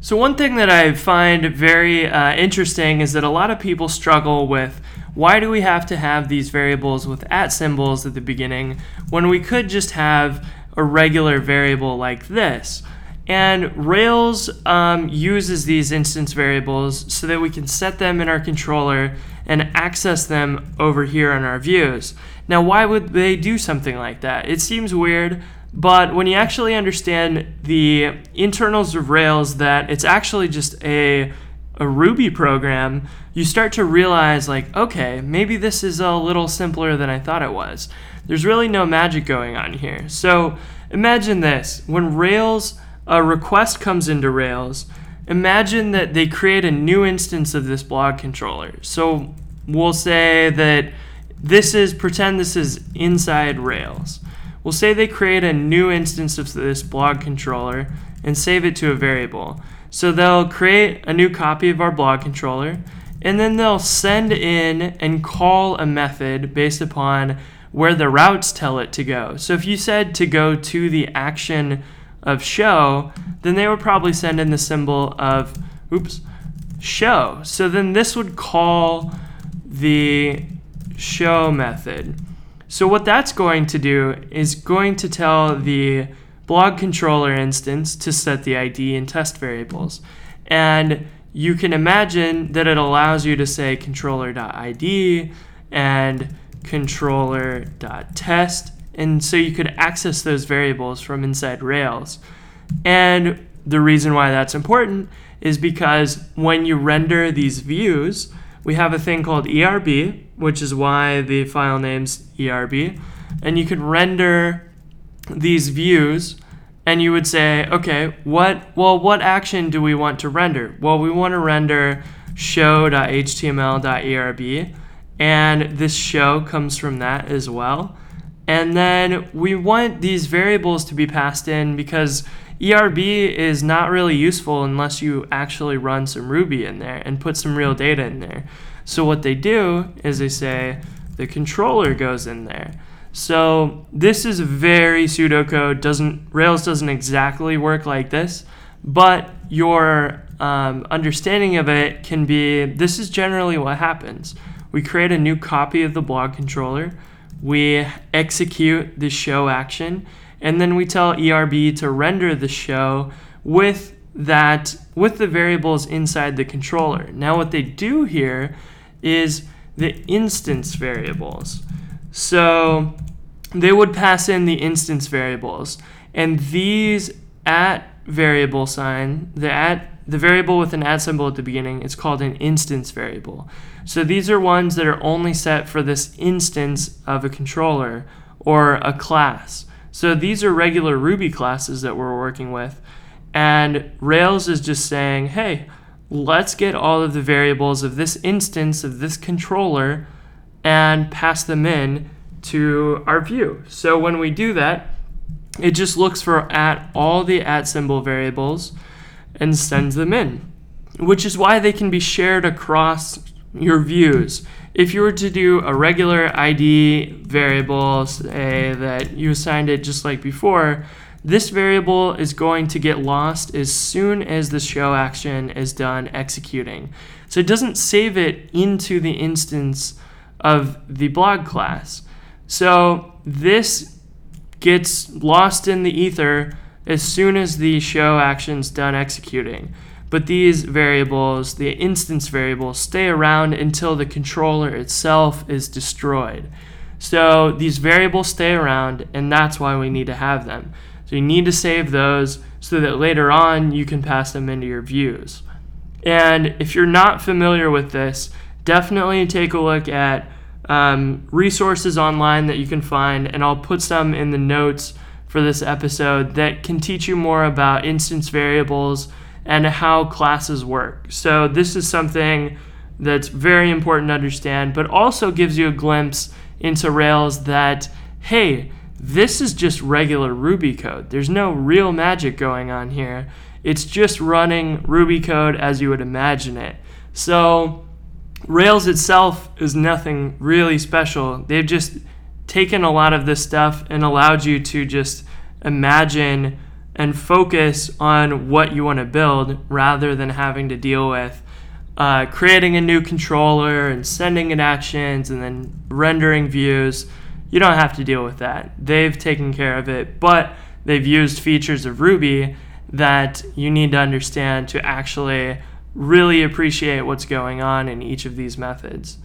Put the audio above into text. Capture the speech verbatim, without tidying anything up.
So one thing that I find very uh, interesting is that a lot of people struggle with, why do we have to have these variables with at symbols at the beginning when we could just have a regular variable like this? And Rails um, uses these instance variables so that we can set them in our controller and access them over here in our views. Now, why would they do something like that? It seems weird, but when you actually understand the internals of Rails, that it's actually just a, a Ruby program, you start to realize, like, okay, maybe this is a little simpler than I thought it was. There's really no magic going on here. So imagine this. When Rails, a request comes into Rails, imagine that they create a new instance of this blog controller. So we'll say that this is, pretend this is inside Rails. We'll say they create a new instance of this blog controller and save it to a variable. So they'll create a new copy of our blog controller, and then they'll send in and call a method based upon where the routes tell it to go. So if you said to go to the action of show, then they would probably send in the symbol of, oops, show. So then this would call the show method. So what that's going to do is going to tell the blog controller instance to set the I D and test variables. And you can imagine that it allows you to say controller.id and controller.test. And so you could access those variables from inside Rails. And the reason why that's important is because when you render these views, we have a thing called E R B, which is why the file name's E R B. And you could render these views, and you would say, okay, what? Well, what action do we want to render? Well, we want to render show.html.erb, and this show comes from that as well. And then we want these variables to be passed in, because E R B is not really useful unless you actually run some Ruby in there and put some real data in there. So what they do is they say the controller goes in there. So this is very pseudocode. Doesn't, Rails doesn't exactly work like this, but your um, understanding of it can be, this is generally what happens. We create a new copy of the blog controller. We execute the show action, and then we tell E R B to render the show with that with the variables inside the controller. Now what they do here is the instance variables. So they would pass in the instance variables, and these at variable sign, the at the variable with an at symbol at the beginning, it's called an instance variable. So these are ones that are only set for this instance of a controller or a class. So these are regular Ruby classes that we're working with, and Rails is just saying, hey, let's get all of the variables of this instance of this controller and pass them in to our view. So when we do that, it just looks for at all the at symbol variables and sends them in, which is why they can be shared across your views. If you were to do a regular I D variable, say that you assigned it just like before, this variable is going to get lost as soon as the show action is done executing. So it doesn't save it into the instance of the blog class. So this gets lost in the ether as soon as the show action's done executing. But these variables, the instance variables, stay around until the controller itself is destroyed. So these variables stay around, and that's why we need to have them. So you need to save those so that later on you can pass them into your views. And if you're not familiar with this, definitely take a look at um, resources online that you can find, and I'll put some in the notes for this episode that can teach you more about instance variables and how classes work. So this is something that's very important to understand, but also gives you a glimpse into Rails that, hey, this is just regular Ruby code. There's no real magic going on here. It's just running Ruby code as you would imagine it. So Rails itself is nothing really special. They've just taken a lot of this stuff and allowed you to just imagine and focus on what you want to build rather than having to deal with uh, creating a new controller and sending it actions and then rendering views. You don't have to deal with that. They've taken care of it, but they've used features of Ruby that you need to understand to actually really appreciate what's going on in each of these methods.